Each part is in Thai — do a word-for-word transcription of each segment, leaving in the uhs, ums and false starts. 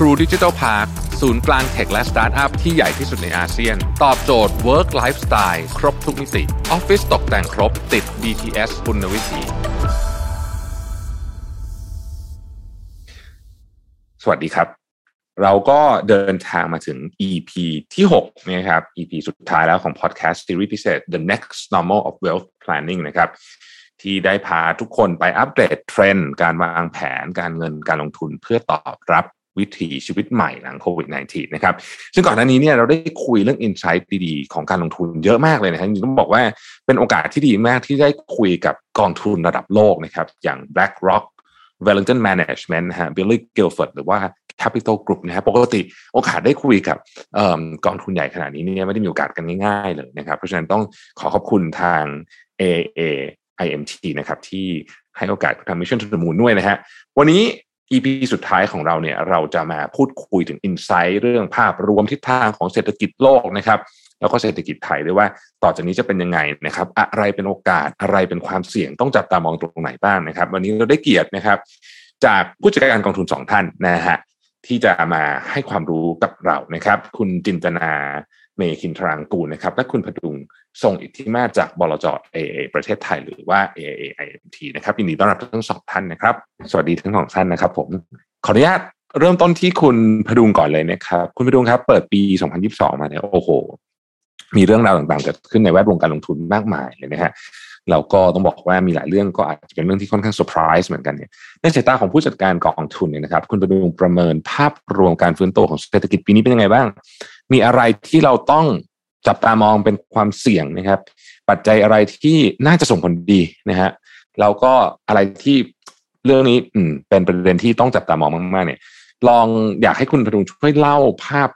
True Digital Park ศูนย์กลางเทคและสตาร์ทอัพที่ใหญ่ที่สุดในอาเซียนตอบโจทย์ Work Lifestyle ครบทุกมิติออฟฟิศตกแต่งครบติด บี ที เอส คุณวิถีสวัสดีครับเราก็เดินทางมาถึง อี พี ที่หกนะครับ อี พี สุดท้ายแล้วของ Podcast Series พิเศษ The Next Normal of Wealth Planning นะครับที่ได้พาทุกคนไปอัปเดตเทรนด์การวางแผนการเงินการลงทุนเพื่อตอบรับวิถีชีวิตใหม่หลังโควิด สิบเก้า นะครับซึ่งก่อนหน้านี้เนี่ยเราได้คุยเรื่อง insight ดีๆของการลงทุนเยอะมากเลยนะครับต้องบอกว่าเป็นโอกาสที่ดีมากที่ได้คุยกับกองทุนระดับโลกนะครับอย่าง BlackRock Wellington Management ฮะ Billy Gilford หรือว่า Capital Group นะฮะปกติโอกาสได้คุยกับกองทุนใหญ่ขนาดนี้เนี่ยไม่ได้มีโอกาสกันง่ายๆเลยนะครับเพราะฉะนั้นต้องขอขอบคุณทาง เอ เอ ไอ เอ็ม ที นะครับที่ให้โอกาสทำ Mission to the Moon ด้วยนะฮะวันนี้ อี พี สุดท้ายของเราเนี่ยเราจะมาพูดคุยถึง insight เรื่องภาพรวมทิศทางของเศรษฐกิจโลกนะครับแล้วก็เศรษฐกิจไทยด้วยว่าต่อจากนี้จะเป็นยังไงนะครับอะไรเป็นโอกาสอะไรเป็นความเสี่ยงต้องจับตามองตรงไหนบ้างนะครับวันนี้เราได้เกียรตินะครับจากผู้จัดการกองทุนสองท่านนะฮะที่จะมาให้ความรู้กับเรานะครับคุณจินตนาเมคินทรางกูลนะครับและคุณพดุงทรงอิทธิมาศจากบลจ. เอ เอ ประเทศไทยหรือว่า เอ ไอ เอ ไอ เอ็ม ที นะครับยินดีต้อนรับทั้งสองท่านนะครับสวัสดีทั้งสองท่านนะครับผมขออนุญาตเริ่มต้นที่คุณพดุงก่อนเลยนะครับคุณพดุงครับเปิดปีสองพันยี่สิบสองมาเนี่ยโอ้โหมีเรื่องราวต่างๆเกิดขึ้นในแวดวงการลงทุนมากมายเลยนะฮะเราก็ต้องบอกว่ามีหลายเรื่องก็อาจจะเป็นเรื่องที่ค่อนข้างเซอร์ไพรส์เหมือนกันเนี่ยในสายตาของผู้จัดการกองทุนเนี่ยนะครับคุณประดุงประเมินภาพรวมการฟื้นตัวของเศรษฐกิจปีนี้เป็นยังไงบ้างมีอะไรที่เราต้องจับตามองเป็นความเสี่ยงนะครับปัจจัยอะไรที่น่าจะส่งผลดีนะฮะแล้วก็อะไรที่เรื่องนี้อืมเป็นประเด็นที่ต้องจับตามองมากๆเนี่ยลองอยากให้คุณประดุงช่วยเล่าภาพ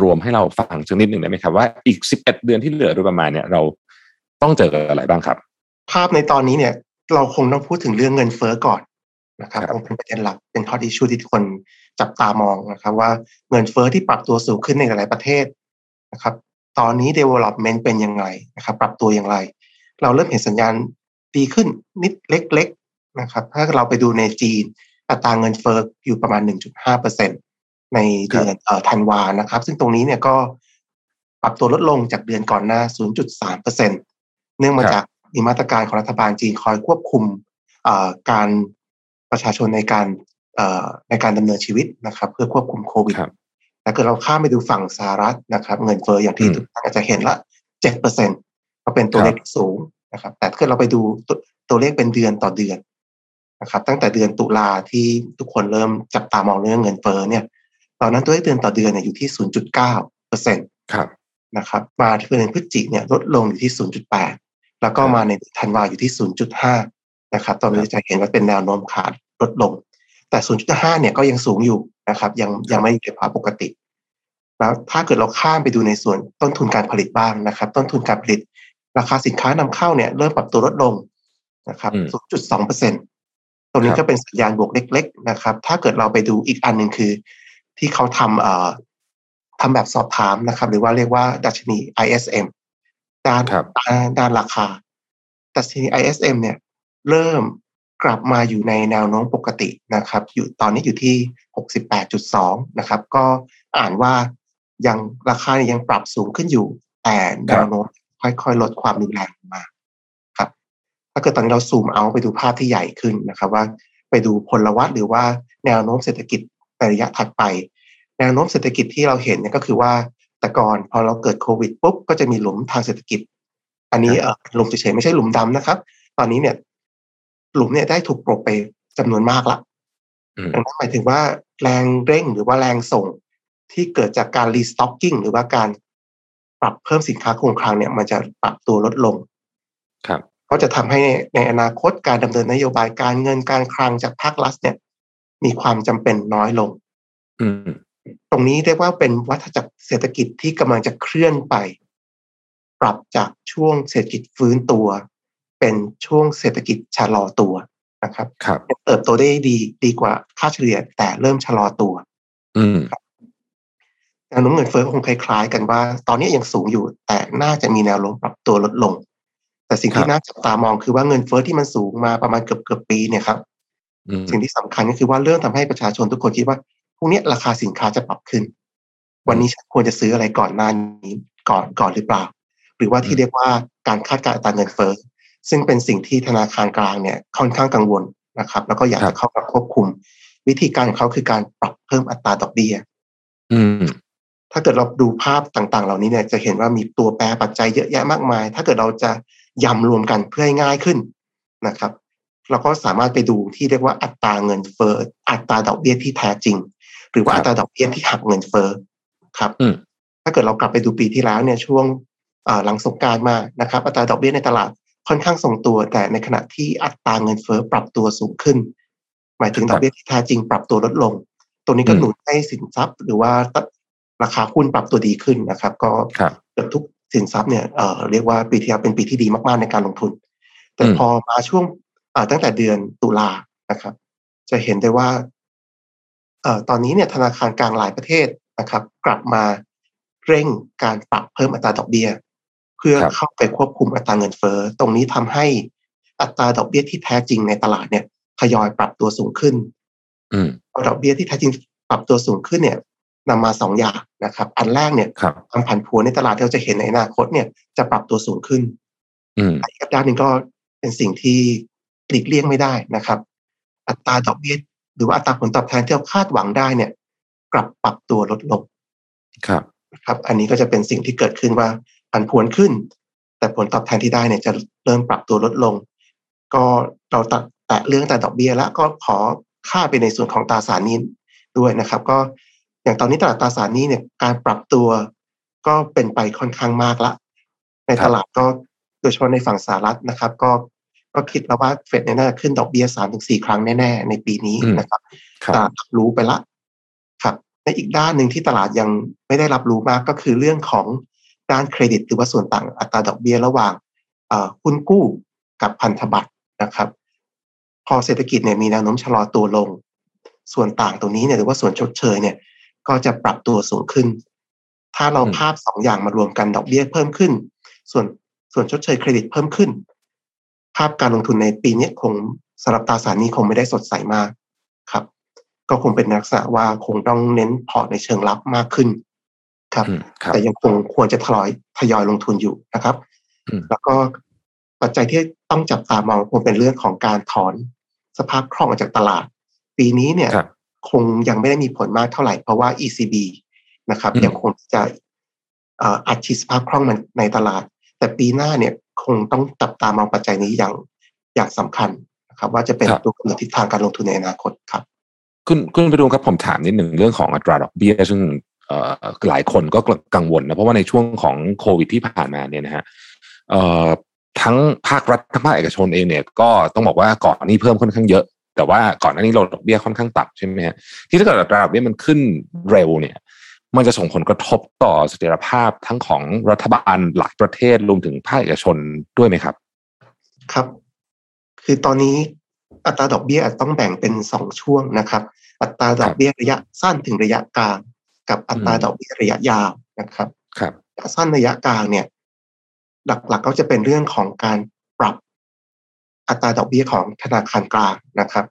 รวมๆให้เราฟังสักนิดหนึ่งได้ไหมครับว่าอีกสิบเอ็ดเดือนที่เหลือโดยประมาณเนี่ยเราต้องเจออะไรบ้างครับภาพในตอนนี้เนี่ยเราคงต้องพูดถึงเรื่องเงินเฟ้อก่อนนะครับคงเป็นประเด็นหลักเป็นข้อที่ชูที่คนจับตามองนะครับว่าเงินเฟ้อที่ปรับตัวสูงขึ้นในหลายประเทศนะครับตอนนี้ development เป็นยังไงนะครับปรับตัวอย่างไรเราเริ่มเห็นสัญญาณดีขึ้นนิดเล็กๆนะครับถ้าเราไปดูในจีนอัตราเงินเฟ้ออยู่ประมาณ หนึ่งจุดห้าเปอร์เซ็นต์ในเดือนธันวานะครับซึ่งตรงนี้เนี่ยก็ปรับตัวลดลงจากเดือนก่อนหน้า ศูนย์จุดสามเปอร์เซ็นต์ เนื่องมาจากมีมาตรการของรัฐบาลจีนคอยควบคุมการประชาชนในการในการดำเนินชีวิตนะครับเพื่อควบคุมโควิดแต่เกิดเราข้ามไปดูฝั่งสหรัฐนะครับเงินเฟ้ออย่างที่ทุกท่านอาจจะเห็นละ เจ็ดเปอร์เซ็นต์ ก็เป็นตัวเลขสูงนะครับแต่ถ้าเราไปดูตัวเลขเป็นเดือนต่อเดือนนะครับตั้งแต่เดือนตุลาที่ทุกคนเริ่มจับตามองเรื่องเงินเฟ้อเนี่ยตอนนั้นตัวเลขเดือนต่อเดือนเนี่ยอยู่ที่ ศูนย์จุดเก้าเปอร์เซ็นต์ ครับนะครับมาที่เดือนพฤศจิกเนี่ยลดลงอยู่ที่ ศูนย์จุดแปด แล้วก็มาในธันวาอยู่ที่ ศูนย์จุดห้า นะครับตอนนี้จะเห็นว่าเป็นแนวโน้มขาลดลงแต่ ศูนย์จุดห้า เนี่ยก็ยังสูงอยู่นะครับยังยังไม่อยู่ในภาวะปกติแล้วถ้าเกิดเราข้ามไปดูในส่วนต้นทุนการผลิตบ้างนะครับต้นทุนการผลิตราคาสินค้านำเข้าเนี่ยเริ่มปรับตัวลดลงนะครับ ศูนย์จุดสองเปอร์เซ็นต์ ตรงนี้ก็เป็นสัญญาณบวกเล็กๆนะครับถ้าเกิดเราไปดูอีกอันนึงคือที่เขาทำเอ่อทำแบบสอบถามนะครับหรือว่าเรียกว่าดัชนี ไอ เอส เอ็ม ด้านด้านราคาดัชนี ไอ เอส เอ็ม เนี่ยเริ่มกลับมาอยู่ในแนวโน้มปกตินะครับอยู่ตอนนี้อยู่ที่ หกสิบแปดจุดสอง นะครับก็อ่านว่ายังราคายังปรับสูงขึ้นอยู่แต่แนวโน้มค่อยๆลดความรุนแรงมาครับถ้าเกิดตอนนี้เราซูมเอาไปดูภาพที่ใหญ่ขึ้นนะครับว่าไปดูพลวัตหรือว่าแนวโน้มเศรษฐกิจในระยะถัดไปแนวโน้มเศรษฐกิจที่เราเห็นเนี่ยก็คือว่าแต่ก่อนพอเราเกิดโควิดปุ๊บก็จะมีหลุมทางเศรษฐกิจอันนี้เออหลุมเฉยๆไม่ใช่หลุมดำนะครับตอนนี้เนี่ยหลุมเนี่ยได้ถูกกลบไปจำนวนมากละดังนั้นหมายถึงว่าแรงเร่งหรือว่าแรงส่งที่เกิดจากการรีสต็อกกิ้งหรือว่าการปรับเพิ่มสินค้าคงคลังเนี่ยมันจะปรับตัวลดลงครับก็จะทำให้ในอนาคตการดำเนินนโยบายการเงินการคลังจากภาครัฐเนี่ยมีความจำเป็นน้อยลงตรงนี้เรียกว่าเป็นวัฏจักรเศรษฐกิจที่กำลังจะเคลื่อนไปปรับจากช่วงเศรษฐกิจฟื้นตัวเป็นช่วงเศรษฐกิจชะลอตัวนะครับเติบโตได้ดีดีกว่าค่าเฉลี่ยแต่เริ่มชะลอตัวแนวโน้มเงินเฟ้อคงคล้ายๆกันว่าตอนนี้ยังสูงอยู่แต่น่าจะมีแนวโน้มปรับตัวลดลงแต่สิ่งที่น่าจับตามองคือว่าเงินเฟ้อที่มันสูงมาประมาณเกือบๆปีเนี่ยครับสิ่งที่สำคัญก็คือว่าเริ่มทำให้ประชาชนทุกคนคิดว่า พวกนี้ราคาสินค้าจะปรับขึ้นวันนี้ฉันควรจะซื้ออะไรก่อนหน้านี้ก่อนก่อนหรือเปล่าหรือว่าที่เรียกว่าการคาดการณ์อัตราเงินเฟ้อซึ่งเป็นสิ่งที่ธนาคารกลางเนี่ยค่อนข้างกังวลนะครับแล้วก็อยากจะเข้ามาควบคุมวิธีการของเขาคือการปรับเพิ่มอัตราดอกเบี้ยถ้าเกิดเราดูภาพต่างๆเหล่านี้เนี่ยจะเห็นว่ามีตัวแปรปัจจัยเยอะแยะมากมายถ้าเกิดเราจะยำรวมกันเพื่อให้ง่ายขึ้นนะครับเราก็สามารถไปดูที่เรียกว่าอัตราเงินเฟ้ออัตราดอกเบี้ยที่แท้จริงหรือว่าอัตราดอกเบี้ยที่หักเงินเฟ้อครับถ้าเกิดเรากลับไปดูปีที่แล้วเนี่ยช่วงหลังสงกรานต์มานะครับอัตราดอกเบี้ยในตลาดค่อนข้างทรงตัวแต่ในขณะที่อัตราเงินเฟ้อปรับตัวสูงขึ้นหมายถึงดอกเบี้ยที่แท้จริงปรับตัวลดลงตัวนี้ก็หนุนให้สินทรัพย์หรือว่าราคาหุ้นปรับตัวดีขึ้นนะครับก็เกือบทุกสินทรัพย์เนี่ย เอ่อ เรียกว่าปีที่แล้วเป็นปีที่ดีมากๆในการลงทุนแต่พอมาช่วงตั้งแต่เดือนตุลานะครับจะเห็นได้ว่าตอนนี้เนี่ยธนาคารกลางหลายประเทศนะครับกลับมาเร่งการปรับเพิ่มอัตราดอกเบี้ยเพื่อเข้าไปควบคุมอัตราเงินเฟ้อตรงนี้ทำให้อัตราดอกเบี้ยที่แท้จริงในตลาดเนี่ยทยอยปรับตัวสูงขึ้นดอกเบี้ยที่แท้จริงปรับตัวสูงขึ้นเนี่ยนำมาสองอย่างนะครับอันแรกเนี่ยความผันผวนในตลาดที่เราจะเห็นในอนาคตเนี่ยจะปรับตัวสูงขึ้นอีกด้านหนึ่งก็เป็นสิ่งที่หลีกเลี่ยงไม่ได้นะครับอัตราดอกเบี้ยหรือว่าอัตราผลตอบแทนที่เราคาดหวังได้เนี่ยกลับปรับตัวลดลงครับครับอันนี้ก็จะเป็นสิ่งที่เกิดขึ้นว่าผันผวนขึ้นแต่ผลตอบแทนที่ได้เนี่ยจะเริ่มปรับตัวลดลงก็เราตัดแตะเรื่องแต่ดอกเบี้ยแล้วก็ขอค่าไปในส่วนของตราสารหนี้ด้วยนะครับก็อย่างตอนนี้ตลาดตราสารหนี้เนี่ยการปรับตัวก็เป็นไปค่อนข้างมากละในตลาดก็โดยเฉพาะในฝั่งสหรัฐนะครับก็ก็คิดแล้วว่าเฟดเนี่ยน่าจะขึ้นดอกเบี้ย สามถึงสี่ ครั้งแน่ๆในปีนี้นะครับตลาดรับรู้ไปละครับในอีกด้านหนึ่งที่ตลาดยังไม่ได้รับรู้มากก็คือเรื่องของด้านเครดิตหรือว่าส่วนต่างอัตราดอกเบี้ยระหว่างหุ้นกู้กับพันธบัตรนะครับพอเศรษฐกิจเนี่ยมีแนวโน้มชะลอตัวลงส่วนต่างตรงนี้เนี่ยหรือว่าส่วนชดเชยเนี่ยก็จะปรับตัวสูงขึ้นถ้าเราภาพสองอย่างมารวมกันดอกเบี้ยเพิ่มขึ้นส่วนส่วนชดเชยเครดิตเพิ่มขึ้นภาพการลงทุนในปีนี้คงสำหรับตราสารนี้คงไม่ได้สดใสมากครับก็คงเป็นลักษณะว่าคงต้องเน้นพอร์ตในเชิงรับมากขึ้นครับแต่ยังคงควรจะทยอยทยอยลงทุนอยู่นะครับแล้วก็ปัจจัยที่ต้องจับตามองคงเป็นเรื่องของการถอนสภาพคล่องออกจากตลาดปีนี้เนี่ยคงยังไม่ได้มีผลมากเท่าไหร่เพราะว่า อี ซี บี นะครับยังคงจะอัดฉีดสภาพคล่องมันในตลาดแต่ปีหน้าเนี่ยคงต้องจับตามองปัจจัยนี้อย่างอย่างสำคัญนะครับว่าจะเป็นตัวกำหนดทิศทางการลงทุนในอนาคตครับคุณคุณไปดูครับผมถามนิดหนึ่งเรื่องของอัตราดอกเบี้ยซึ่งหลายคนก็กังวลนะเพราะว่าในช่วงของโควิดที่ผ่านมาเนี่ยนะฮะทั้งภาครัฐทั้งภาคเอกชนเองเนี่ยก็ต้องบอกว่าก่อนนี้เพิ่มค่อนข้างเยอะแต่ว่าก่อนหน้านี้ลดดอกเบี้ยค่อนข้างต่ำใช่ไหมฮะที่ถ้าเกิดอัตราดอกเบี้ยมันขึ้นเร็วเนี่ยมันจะส่งผลกระทบต่อเสถียรภาพทั้งของรัฐบาลหลายประเทศรวมถึงภาคเอกชนด้วยไหมครับครับคือตอนนี้อัตราดอกเบี้ยต้องแบ่งเป็นสองช่วงนะครับอัตราดอกเบี้ยระยะสั้นถึงระยะกลางกับอัตราดอกเบี้ยระยะยาวนะครับครับระยะสั้นระยะกลางเนี่ยหลักๆก็จะเป็นเรื่องของการปรับอัตราดอกเบี้ยของธนาคารกลางนะครับ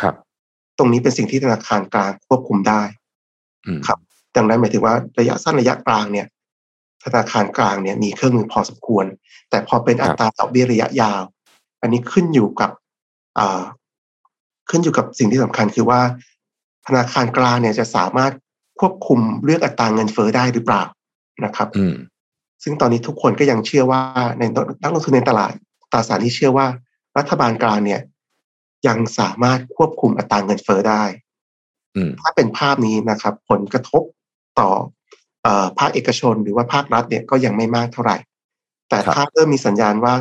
ครับตรงนี้เป็นสิ่งที่ธนาคารกลางควบคุมได้ครับดังนั้นหมายถึงว่าระยะสั้นระยะกลางเนี่ยธนาคารกลางเนี่ยมีเครื่องมือพอสมควรแต่พอเป็นอัตราดอกเบี้ยระยะยาวอันนี้ขึ้นอยู่กับอ่าขึ้นอยู่กับสิ่งที่สำคัญคือว่าธนาคารกลางเนี่ยจะสามารถควบคุมเรื่องอัตราเงินเฟ้อได้หรือเปล่านะครับซึ่งตอนนี้ทุกคนก็ยังเชื่อว่าในนักลงทุนในตลาดตราสารหนี้เชื่อว่ารัฐบาลกลางเนี่ยยังสามารถควบคุมอัตราเงินเฟ้อได้ถ้าเป็นภาพนี้นะครับผลกระทบต่อเอ่อภาคเอกชนหรือว่าภาครัฐเนี่ยก็ยังไม่มากเท่าไหร่แต่ถ้าเริ่มมีสัญญาณว่า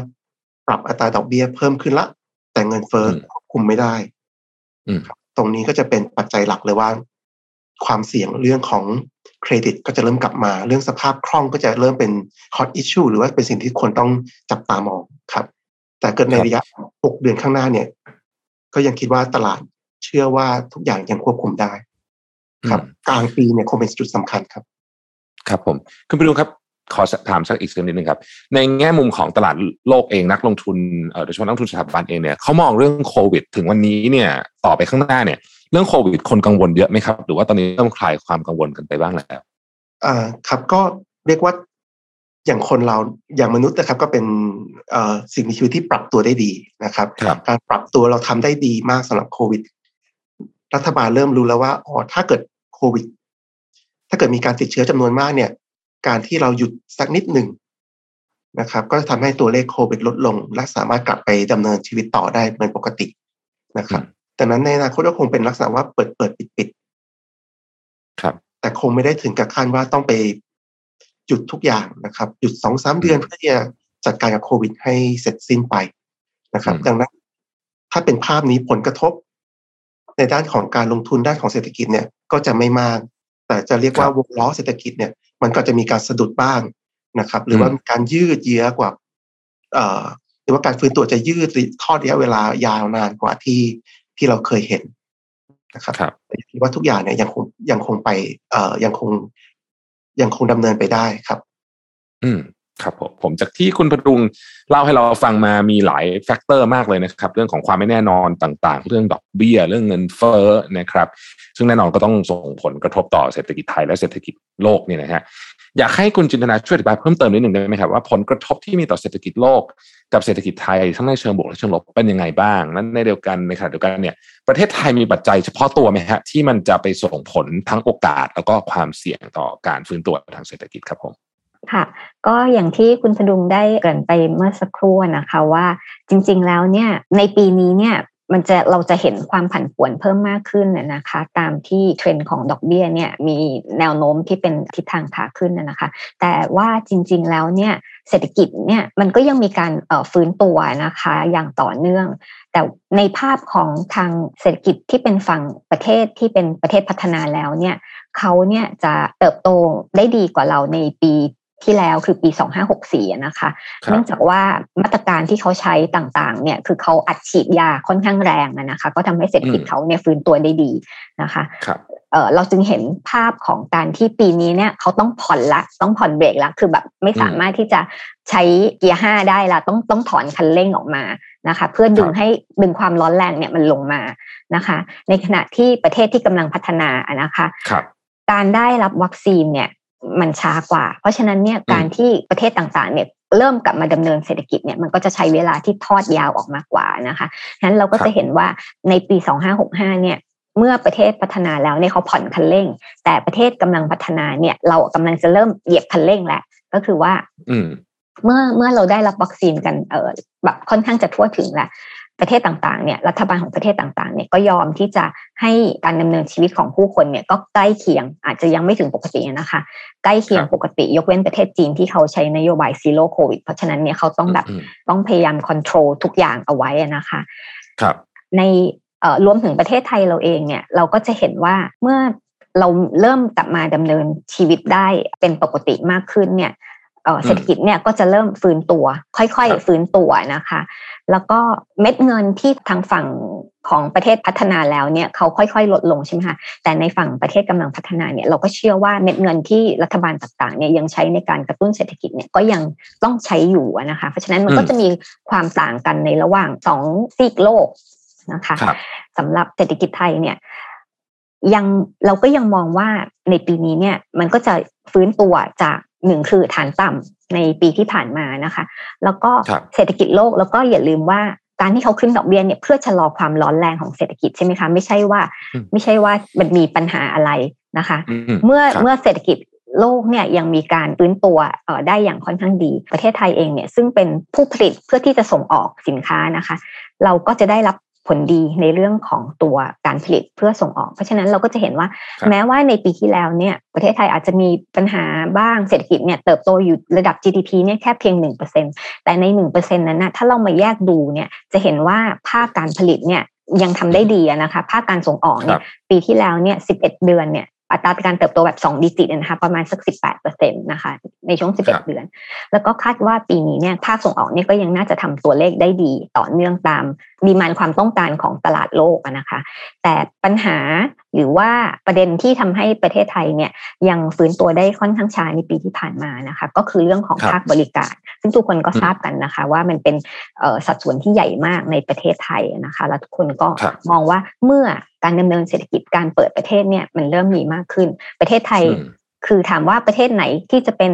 ปรับอัตราดอกเบี้ยเพิ่มขึ้นละแต่เงินเฟ้อควบคุมไม่ได้ตรงนี้ก็จะเป็นปัจจัยหลักเลยว่าความเสี่ยงเรื่องของเครดิตก็จะเริ่มกลับมาเรื่องสภาพคล่องก็จะเริ่มเป็น hot issue หรือว่าเป็นสิ่งที่คนต้องจับตามองครับแต่เกิดในระยะหกเดือนข้างหน้าเนี่ยก็ยังคิดว่าตลาดเชื่อว่าทุกอย่างยังควบคุมได้ครับกลางปีเนี่ยคงเป็นจุดสำคัญครับครับผมคุณไปดูครับขอถามสักอีกสักนิดนึงครับในแง่มุมของตลาดโลกเองนักลงทุนโดยเฉพาะนักลงทุนสถาบันเองเนี่ยเขามองเรื่องโควิดถึงวันนี้เนี่ยต่อไปข้างหน้าเนี่ย เรื่องโควิดคนกังวลเยอะไหมครับหรือว่าตอนนี้เริ่มคลายความกังวลกันไปบ้างแล้วอ่าครับก็เรียกว่าอย่างคนเราอย่างมนุษย์นะครับก็เป็นสิ่งมีชีวิตที่ปรับตัวได้ดีนะครับการปรับตัวเราทำได้ดีมากสำหรับโควิดรัฐบาลเริ่มรู้แล้วว่าอ๋อถ้าเกิดโควิดถ้าเกิดมีการติดเชื้อจำนวนมากเนี่ยการที่เราหยุดสักนิดหนึ่งนะครับก็จะทำให้ตัวเลขโควิดลดลงและสามารถกลับไปดำเนินชีวิตต่อได้เหมือนปกตินะครับแต่นั้นในอนาคตก็คงเป็นลักษณะว่าเปิดเปิดปิดปิดครับแต่คงไม่ได้ถึงกับขั้นว่าต้องไปหยุดทุกอย่างนะครับหยุด สองถึงสาม เดือนเพื่อที่จะจัดการกับโควิดให้เสร็จสิ้นไปนะครับดังนั้นถ้าเป็นภาพนี้ผลกระทบในด้านของการลงทุนด้านของเศรษฐกิจเนี่ยก็จะไม่มากแต่จะเรียกว่าวงล้อเศรษฐกิจเนี่ยมันก็จะมีการสะดุดบ้างนะครับหรือว่าการยืดเยื้อกว่าหรือว่าการฟื้นตัวจะยืดทอดระยะเวลายาวนานกว่าที่ที่เราเคยเห็นนะครับแต่คิดว่าทุกอย่างเนี่ยยังคงยังคงไปยังคงยังคงดำเนินไปได้ครับอืมครับผมผมจากที่คุณพดุงเล่าให้เราฟังมามีหลายแฟกเตอร์มากเลยนะครับเรื่องของความไม่แน่นอนต่างๆเรื่องดอกเบี้ยเรื่องเงินเฟ้อนะครับซึ่งแน่นอนก็ต้องส่งผลกระทบต่อเศรษฐกิจไทยและเศรษฐกิจโลกนี่นะฮะอยากให้คุณจินตนาช่วยอธิบายเพิ่มเติมนิดหนึ่งได้ไหมครับว่าผลกระทบที่มีต่อเศรษฐกิจโลกกับเศรษฐกิจไทยทั้งในเชิงบวกและเชิงลบเป็นยังไงบ้างนั้นในเดียวกันในขณะเดียวกันเนี่ยประเทศไทยมีปัจจัยเฉพาะตัวไหมฮะที่มันจะไปส่งผลทั้งโอกาสแล้วก็ความเสี่ยงต่อการฟื้นตัวทางเศรษฐกิจครับผมค่ะก็อย่างที่คุณพดุงได้เกริ่นไปเมื่อสักครู่นะคะว่าจริงๆแล้วเนี่ยในปีนี้เนี่ยมันจะเราจะเห็นความผันผวนเพิ่มมากขึ้นนะคะตามที่เทรนด์ของดอกเบี้ยเนี่ยมีแนวโน้มที่เป็นทิศทางขาขึ้นนะคะแต่ว่าจริงๆแล้วเนี่ยเศรษฐกิจเนี่ยมันก็ยังมีการฟื้นตัวนะคะอย่างต่อเนื่องแต่ในภาพของทางเศรษฐกิจที่เป็นฝั่งประเทศที่เป็นประเทศพัฒนาแล้วเนี่ยเขาเนี่ยจะเติบโตได้ดีกว่าเราในปีที่แล้วคือปีสองพันห้าร้อยหกสิบสี่นะคะเนื่องจากว่ามาตรการที่เขาใช้ต่างๆเนี่ยคือเขาอัดฉีดยาค่อนข้างแรงนะคะก็ทำให้เศรษฐกิจเขาเนี่ยฟื้นตัวได้ดีนะคะเอ่อเราจึงเห็นภาพของการที่ปีนี้เนี่ยเขาต้องผ่อนละต้องผ่อนเบรกละคือแบบไม่สามารถที่จะใช้เกียร์ห้าได้ละต้องต้องถอนคันเร่งออกมานะคะเพื่อดึงให้ดึงความร้อนแรงเนี่ยมันลงมานะคะในขณะที่ประเทศที่กำลังพัฒนานะคะการได้รับวัคซีนเนี่ยมันช้ากว่าเพราะฉะนั้นเนี่ยการที่ประเทศต่างๆเนี่ยเริ่มกลับมาดำเนินเศรษฐกิจเนี่ยมันก็จะใช้เวลาที่ทอดยาวออกมากกว่านะคะงั้นเราก็จะเห็นว่าในปีสองพันห้าร้อยหกสิบห้าเนี่ยเมื่อประเทศพัฒนาแล้วเนี่ยเขาผ่อนคันเร่งแต่ประเทศกำลังพัฒนาเนี่ยเรากำลังจะเริ่มเหยียบคันเร่งแล้วก็คือว่าเมื่อเมื่อเราได้รับวัคซีนกันเออแบบค่อนข้างจะทั่วถึงแล้วประเทศต่างๆเนี่ยรัฐบาลของประเทศต่างๆเนี่ยก็ยอมที่จะให้การดำเนินชีวิตของผู้คนเนี่ยก็ใกล้เคียงอาจจะยังไม่ถึงปกตินะคะใกล้เคียงปกติยกเว้นประเทศจีนที่เขาใช้นโยบายซีโร่โควิดเพราะฉะนั้นเนี่ยเขาต้องแบบต้องพยายามควบคุมทุกอย่างเอาไว้นะคะครับในเอ่อรวมถึงประเทศไทยเราเองเนี่ยเราก็จะเห็นว่าเมื่อเราเริ่มกลับมาดำเนินชีวิตได้เป็นปกติมากขึ้นเนี่ยเศรษฐกิจเนี่ยก็จะเริ่มฟื้นตัวค่อยๆฟื้นตัวนะคะแล้วก็เม็ดเงินที่ทางฝั่งของประเทศพัฒนาแล้วเนี่ยเขาค่อยๆลดลงใช่ไหมคะแต่ในฝั่งประเทศกำลังพัฒนาเนี่ยเราก็เชื่อว่าเม็ดเงินที่รัฐบาลต่างๆเนี่ยยังใช้ในการกระตุ้นเศรษฐกิจเนี่ยก็ยังต้องใช้อยู่นะคะเพราะฉะนั้นมันก็จะมีความต่างกันในระหว่างสองซีกโลกนะคะสำหรับเศรษฐกิจไทยเนี่ยยังเราก็ยังมองว่าในปีนี้เนี่ยมันก็จะฟื้นตัวจากหนึ่งคือฐานต่ำในปีที่ผ่านมานะคะแล้วก็เศรษฐกิจโลกแล้วก็อย่าลืมว่าการที่เขาขึ้นดอกเบี้ยเนี่ยเพื่อชะลอความร้อนแรงของเศรษฐกิจใช่ไหมคะไม่ใช่ว่าไม่ใช่ว่ามันมีปัญหาอะไรนะคะเมื่อเมื่อเศรษฐกิจโลกเนี่ยยังมีการฟื้นตัวได้อย่างค่อนข้างดีประเทศไทยเองเนี่ยซึ่งเป็นผู้ผลิตเพื่อที่จะส่งออกสินค้านะคะเราก็จะได้รับผลดีในเรื่องของตัวการผลิตเพื่อส่งออกเพราะฉะนั้นเราก็จะเห็นว่าแม้ว่าในปีที่แล้วเนี่ยประเทศไทยอาจจะมีปัญหาบ้างเศรษฐกิจเนี่ยเติบโตอยู่ระดับ จี ดี พี เนี่ยแค่เพียง หนึ่งเปอร์เซ็นต์ แต่ใน หนึ่งเปอร์เซ็นต์ นั้นนะถ้าเรามาแยกดูเนี่ยจะเห็นว่าภาคการผลิตเนี่ยยังทำได้ดีนะคะภาคการส่งออกเนี่ยปีที่แล้วเนี่ยสิบเอ็ดเดือนเนี่ยอัตราการเติบโตแบบสองดิจิตนะคะประมาณสัก สิบแปดเปอร์เซ็นต์ นะคะในช่วงสิบเอ็ดเดือนแล้วก็คาดว่าปีนี้เนี่ยภาคส่งออกเนี่ยก็ยังน่าจะทำตัวเลขได้ดีต่อเนื่องตามดีมานด์ความต้องการของตลาดโลกนะคะแต่ปัญหาหรือว่าประเด็นที่ทำให้ประเทศไทยเนี่ยยังฟื้นตัวได้ค่อนข้างช้าในปีที่ผ่านมานะคะก็คือเรื่องของภาคบริการซึ่งทุกคนก็ทราบกันนะคะว่ามันเป็นสัดส่วนที่ใหญ่มากในประเทศไทยนะคะและทุกคนก็มองว่าเมื่อ การดำเนินเศรษฐกิจการเปิดประเทศเนี่ยมันเริ่มมีมากขึ้นประเทศไทยคือถามว่าประเทศไหนที่จะเป็น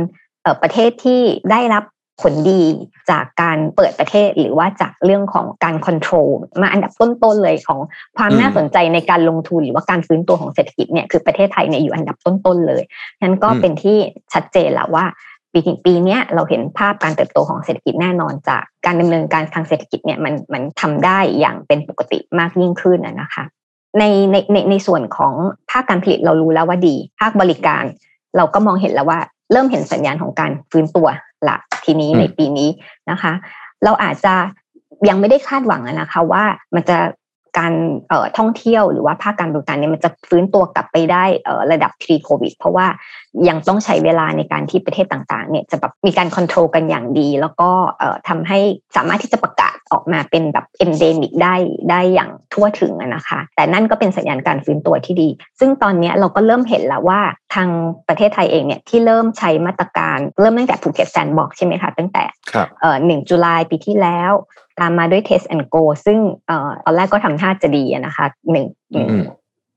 ประเทศที่ได้รับผลดีจากการเปิดประเทศหรือว่าจากเรื่องของการคอนโทรลมาอันดับต้นๆเลยของความน่าสนใจในการลงทุนหรือว่าการฟื้นตัวของเศรษฐกิจเนี่ยคือประเทศไทยเนี่ยอยู่อันดับต้นๆเลยงั้นก็เป็นที่ชัดเจนแล้วว่าปีปีนี้เราเห็นภาพการเติบโตของเศรษฐกิจแน่นอนจากการดำเนินการทางเศรษฐกิจเนี่ยมันมันทำได้อย่างเป็นปกติมากยิ่งขึ้นนะคะในในในในส่วนของภาคการผลิตเรารู้แล้วว่าดีภาคบริการเราก็มองเห็นแล้วว่าเริ่มเห็นสัญญาณของการฟื้นตัวละทีนี้ในปีนี้นะคะเราอาจจะยังไม่ได้คาดหวังนะคะว่ามันจะการเอ่อท่องเที่ยวหรือว่าภาคการบริการเนี่ยมันจะฟื้นตัวกลับไปได้เอ่อระดับ pre covid เพราะว่ายังต้องใช้เวลาในการที่ประเทศต่างๆเนี่ยจะแบบมีการคอนโทรลกันอย่างดีแล้วก็เอ่อทำให้สามารถที่จะประกาศออกมาเป็นแบบ endemic ได้ได้อย่างทั่วถึงนะคะแต่นั่นก็เป็นสัญญาณการฟื้นตัวที่ดีซึ่งตอนนี้เราก็เริ่มเห็นแล้วว่าทางประเทศไทยเองเนี่ยที่เริ่มใช้มาตรการเริ่มตั้งแต่ภูเก็ตแซนด์บ็อกซ์ใช่ไหมคะตั้งแต่เอ่อหนึ่งตุลาคมปีที่แล้วตามมาด้วย Test and Go ซึ่งเอ่อตอนแรกก็ทำท่าจะดีนะคะหนึ่ง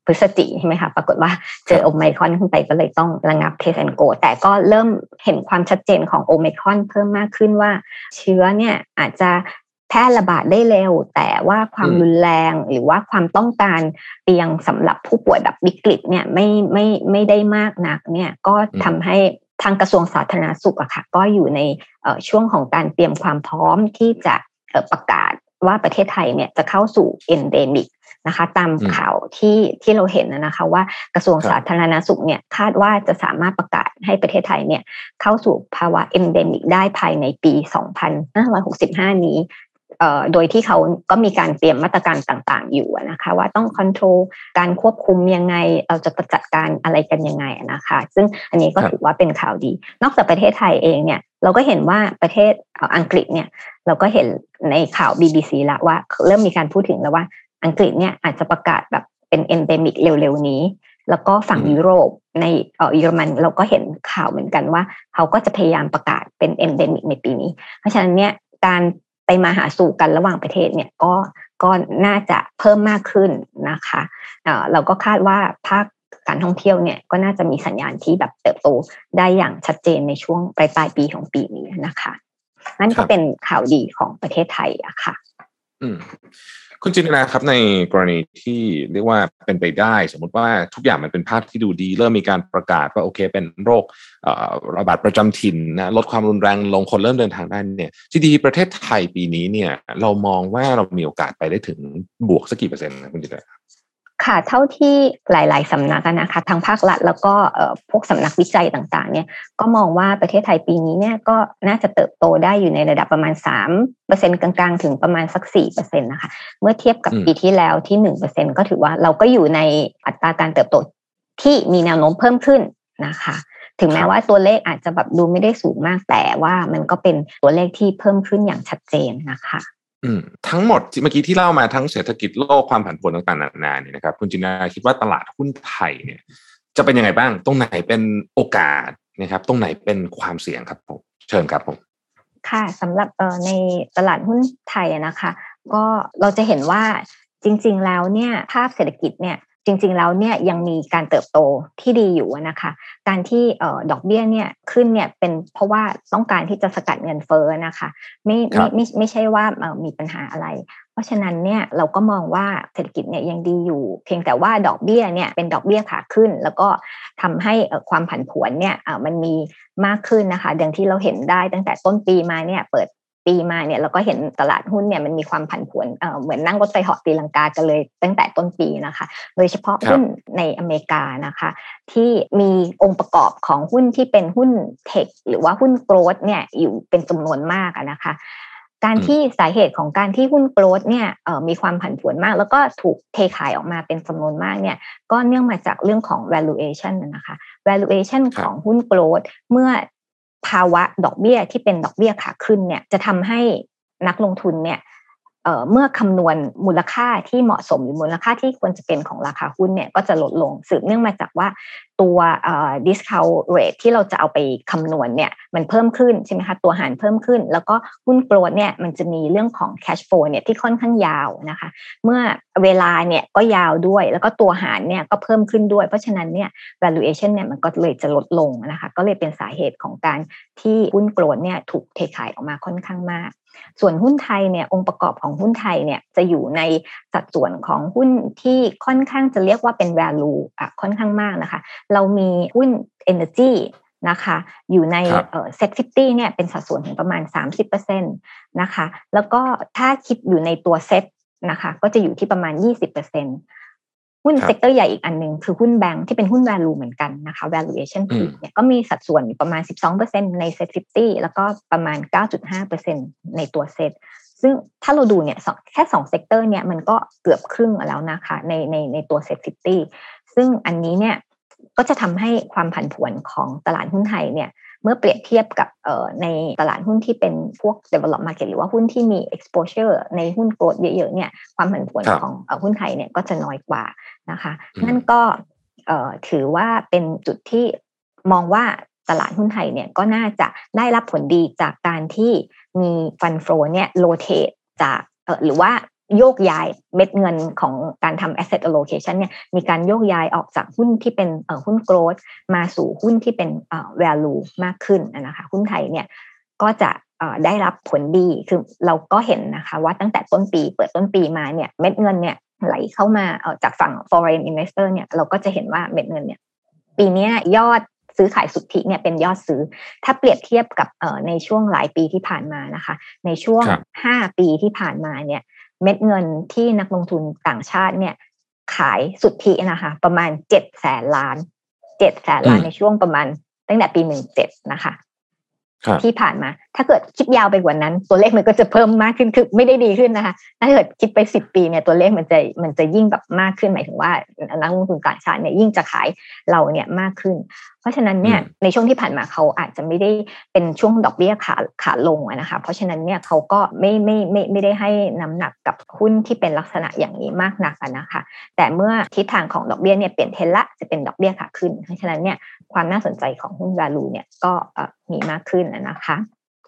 พฤศจิกายนใช่มั้ยคะปรากฏว่าเจอโอไมครอนขึ้นไปก็เลยต้องระงับ Test and Go แต่ก็เริ่มเห็นความชัดเจนของโอไมครอนเพิ่มมากขึ้นว่าเชื้อเนี่ยอาจจะแพร่ระบาดได้เร็วแต่ว่าความรุนแรงหรือว่าความต้องการเตียงสำหรับผู้ป่วยแบบวิกฤตเนี่ยไม่ไม่ไม่ได้มากนักเนี่ยก็ทำให้ทางกระทรวงสาธารณสุขอะค่ะก็อยู่ในช่วงของการเตรียมความพร้อมที่จะประกาศว่าประเทศไทยเนี่ยจะเข้าสู่ endemic นะคะตามข่าวที่ที่เราเห็นนะคะว่ากระทรวงสาธารณสุขเนี่ยคาดว่าจะสามารถประกาศให้ประเทศไทยเนี่ยเข้าสู่ภาวะ endemic ได้ภายในปีสองพันห้าร้อยหกสิบห้านี้โดยที่เขาก็มีการเตรียมมาตรการต่างๆอยู่นะคะว่าต้องคอนโทรลการควบคุมยังไงเราจะจัดการอะไรกันยังไงนะคะซึ่งอันนี้ก็ถือว่าเป็นข่าวดีนอกจากประเทศไทยเองเนี่ยเราก็เห็นว่าประเทศอังกฤษเนี่ยเราก็เห็นในข่าว บี บี ซี ละว่าเริ่มมีการพูดถึงแล้วว่าอังกฤษเนี่ยอาจจะประกาศแบบเป็น endemic เร็วๆนี้แล้วก็ฝั่งยุโรปในเอ่อเยอรมันเราก็เห็นข่าวเหมือนกันว่าเขาก็จะพยายามประกาศเป็น endemic ในปีนี้เพราะฉะนั้นเนี่ยการไปมาหาสู่กันระหว่างประเทศเนี่ยก็ก็น่าจะเพิ่มมากขึ้นนะคะเอ่อเราก็คาดว่าภาคการท่องเที่ยวเนี่ยก็น่าจะมีสัญญาณที่แบบเติบโตได้อย่างชัดเจนในช่วงปลายปลายปีของปีนี้นะคะนั่นก็เป็นข่าวดีของประเทศไทยอะค่ะอืมคุณจินตนาครับในกรณีที่เรียกว่าเป็นไปได้สมมติว่าทุกอย่างมันเป็นภาพที่ดูดีเริ่มมีการประกาศว่าโอเคเป็นโรคระบาดประจำถิ่นนะลดความรุนแรงลงคนเริ่มเดินทางได้เนี่ยที่ดีประเทศไทยปีนี้เนี่ยเรามองว่าเรามีโอกาสไปได้ถึงบวกสักกี่เปอร์เซ็นต์นะคุณจินตนาค่ะเท่าที่หลายๆสำนักนะคะทางภาครัฐแล้วก็พวกสำนักวิจัยต่างๆเนี่ยก็มองว่าประเทศไทยปีนี้เนี่ยก็น่าจะเติบโตได้อยู่ในระดับประมาณ สามเปอร์เซ็นต์ กลางๆถึงประมาณสัก สี่เปอร์เซ็นต์ นะคะเมื่อเทียบกับปีที่แล้วที่ หนึ่งเปอร์เซ็นต์ ก็ถือว่าเราก็อยู่ในอัตราการเติบโตที่มีแนวโน้มเพิ่มขึ้นนะคะถึงแม้ว่าตัวเลขอาจจะแบบดูไม่ได้สูงมากแต่ว่ามันก็เป็นตัวเลขที่เพิ่มขึ้นอย่างชัดเจนนะคะทั้งหมดเมื่อกี้ที่เล่ามาทั้งเศรษฐกิจโลกความผันผวนต่างๆนานาเนี่ยนะครับคุณจินนาคิดว่าตลาดหุ้นไทยเนี่ยจะเป็นยังไงบ้างตรงไหนเป็นโอกาสนะครับตรงไหนเป็นความเสี่ยงครับผมเชิญครับผมค่ะสำหรับในตลาดหุ้นไทยนะคะก็เราจะเห็นว่าจริงๆแล้วเนี่ยภาพเศรษฐกิจเนี่ยจริงๆแล้วเนี่ยยังมีการเติบโตที่ดีอยู่นะคะการที่เอ่อดอกเบี้ยเนี่ยขึ้นเนี่ยเป็นเพราะว่าต้องการที่จะสกัดเงินเฟ้อนะคะไม่ไม่ไม่ไม่ใช่ว่าเอ่อมีปัญหาอะไรเพราะฉะนั้นเนี่ยเราก็มองว่าเศรษฐกิจเนี่ยยังดีอยู่เพียงแต่ว่าดอกเบี้ยเนี่ยเป็นดอกเบี้ยขาขึ้นแล้วก็ทำให้ความผันผวนเนี่ยเอ่อมันมีมากขึ้นนะคะอย่างที่เราเห็นได้ตั้งแต่ต้นปีมาเนี่ยเปิดปีมาเนี่ยเราก็เห็นตลาดหุ้นเนี่ยมันมีความผันผวน เอ่อ เหมือนนั่งรถไฟเหาะตีลังกากันเลยตั้งแต่ต้นปีนะคะโดยเฉพาะหุ้นในอเมริกานะคะที่มีองค์ประกอบของหุ้นที่เป็นหุ้นเทคหรือว่าหุ้นโกรทเนี่ยอยู่เป็นจำนวนมากนะคะการที่สาเหตุของการที่หุ้นโกรทเนี่ยมีความผันผวนมากแล้วก็ถูกเทขายออกมาเป็นจำนวนมากเนี่ยก็เนื่องมาจากเรื่องของ valuation นะคะ valuation ของหุ้นโกรทเมื่อภาวะดอกเบี้ยที่เป็นดอกเบี้ยขาขึ้นเนี่ยจะทำให้นักลงทุนเนี่ย เมื่อคำนวณมูลค่าที่เหมาะสมหรือมูลค่าที่ควรจะเป็นของราคาหุ้นเนี่ยก็จะลดลงสืบเนื่องมาจากว่าตัวเอ่อ discount rate ที่เราจะเอาไปคำนวณเนี่ยมันเพิ่มขึ้นใช่ไหมคะตัวหารเพิ่มขึ้นแล้วก็หุ้นโกลด์เนี่ยมันจะมีเรื่องของ cash flow เนี่ยที่ค่อนข้างยาวนะคะเมื่อเวลาเนี่ยก็ยาวด้วยแล้วก็ตัวหารเนี่ยก็เพิ่มขึ้นด้วยเพราะฉะนั้นเนี่ย valuation เนี่ยมันก็เลยจะลดลงนะคะก็เลยเป็นสาเหตุของการที่หุ้นโกลด์เนี่ยถูกเทขายออกมาค่อนข้างมากส่วนหุ้นไทยเนี่ยองค์ประกอบของหุ้นไทยเนี่ยจะอยู่ในสัดส่วนของหุ้นที่ค่อนข้างจะเรียกว่าเป็น value อ่ะค่อนข้างมากนะคะเรามีหุ้น energy นะคะอยู่ในเอ่อ เซ็ต ห้าสิบ เนี่ยเป็นสัดส่วนถึงประมาณ สามสิบเปอร์เซ็นต์ นะคะแล้วก็ถ้าคิดอยู่ในตัว เซ็ต นะคะก็จะอยู่ที่ประมาณ ยี่สิบเปอร์เซ็นต์หุ้นเซกเตอร์ใหญ่อีกอันนึงคือหุ้นแบงค์ที่เป็นหุ้น value เหมือนกันนะคะ valuation เนี่ยก็มีสัดส่วนประมาณ สิบสองเปอร์เซ็นต์ ใน เซ็ต ห้าสิบแล้วก็ประมาณ เก้าจุดห้าเปอร์เซ็นต์ ในตัว เซ็ต ซึ่งถ้าเราดูเนี่ยแค่สองเซกเตอร์เนี่ยมันก็เกือบครึ่งแล้วนะคะในในในตัว เซ็ต ห้าสิบซึ่งอันนี้เนี่ยก็จะทำให้ความผันผวนของตลาดหุ้นไทยเนี่ยเมื่อเปรียบเทียบกับเอ่อในตลาดหุ้นที่เป็นพวก developed market หรือว่าหุ้นที่มี exposure ในหุ้นโกลด์เยอะๆเนี่ยความผันผวนของเอ่อหุ้นไทยเนี่ยก็จะน้อยกว่านะคะนั่นก็เอ่อถือว่าเป็นจุดที่มองว่าตลาดหุ้นไทยเนี่ยก็น่าจะได้รับผลดีจากการที่มีฟันโฟลเนี่ยโรเทตจากเอ่อหรือว่าโยกย้ายเม็ดเงินของการทำ asset allocation เนี่ยมีการโยกย้ายออกจากหุ้นที่เป็นเอ่อหุ้น growth มาสู่หุ้นที่เป็นเอ่อ value มากขึ้นนะคะหุ้นไทยเนี่ยก็จะเอ่อได้รับผลดีคือเราก็เห็นนะคะว่าตั้งแต่ต้นปีเปิดต้นปีมาเนี่ยเม็ดเงินเนี่ยไหลเข้ามาเอ่อจากฝั่ง foreign investor เนี่ยเราก็จะเห็นว่าเม็ดเงินเนี่ยปีนี้ยอดซื้อขายสุทธิเนี่ยเป็นยอดซื้อถ้าเปรียบเทียบกับเอ่อในช่วงหลายปีที่ผ่านมานะคะในช่วงห้าปีที่ผ่านมาเนี่ยเม็ดเงินที่นักลงทุนต่างชาติเนี่ยขายสุทธินะคะประมาณเจ็ดแสนล้านเจ็ดแสนล้านในช่วงประมาณตั้งแต่ปีหนึ่งเจ็ดนะคะที่ผ่านมาถ้าเกิดคิดยาวไปกว่านั้นตัวเลขมันก็จะเพิ่มมากขึ้นคือไม่ได้ดีขึ้นนะคะถ้าเกิดคิดไปสิบปีเนี่ยตัวเลขมันจะมันจะยิ่งแบบมากขึ้นหมายถึงว่านักลงทุนต่างชาติเนี่ยยิ่งจะขายเราเนี่ยมากขึ้นเพราะฉะนั้นเนี่ยในช่วงที่ผ่านมาเขาอาจจะไม่ได้เป็นช่วงดอกเบี้ยขาขาลงนะคะเพราะฉะนั้นเนี่ยเขาก็ไม่ไม่ไม่ไม่ได้ให้น้ำหนักกับหุ้นที่เป็นลักษณะอย่างนี้มากนักนะคะแต่เมื่อทิศทางของดอกเบี้ยเนี่ยเปลี่ยนเทรนด์ละจะเป็นดอกเบี้ยขาขึ้นเพราะฉะนั้นเนี่ยความน่าสนใจของหุ้น value เนี่ยก็มีมากขึ้นนะคะ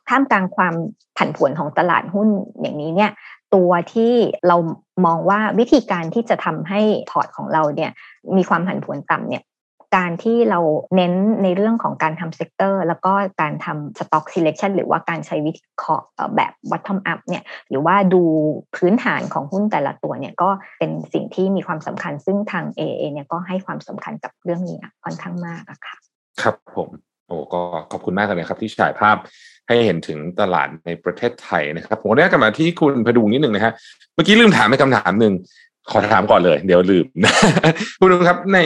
ท่ามกลางความผันผวนของตลาดหุ้นอย่างนี้เนี่ยตัวที่เรามองว่าวิธีการที่จะทำให้พอร์ตของเราเนี่ยมีความผันผวนต่ำเนี่ยการที่เราเน้นในเรื่องของการทำเซกเตอร์แล้วก็การทำสต็อกซีเลคชั่นหรือว่าการใช้วิธีเคราะห์แบบบอททอมอัพเนี่ยหรือว่าดูพื้นฐานของหุ้นแต่ละตัวเนี่ยก็เป็นสิ่งที่มีความสำคัญซึ่งทาง เอ เอ เนี่ยก็ให้ความสำคัญกับเรื่องนี้ค่อนข้างมากอะค่ะครับผมโอ้ก็ขอบคุณมากเลยครับที่ฉายภาพให้เห็นถึงตลาดในประเทศไทยนะครับผมได้กลับมาที่คุณพดุงนิดนึงนะฮะเมื่อกี้ลืมถามไปคำถามนึงขอถามก่อนเลยเดี๋ยวลืมคุณผู้ชมครับใน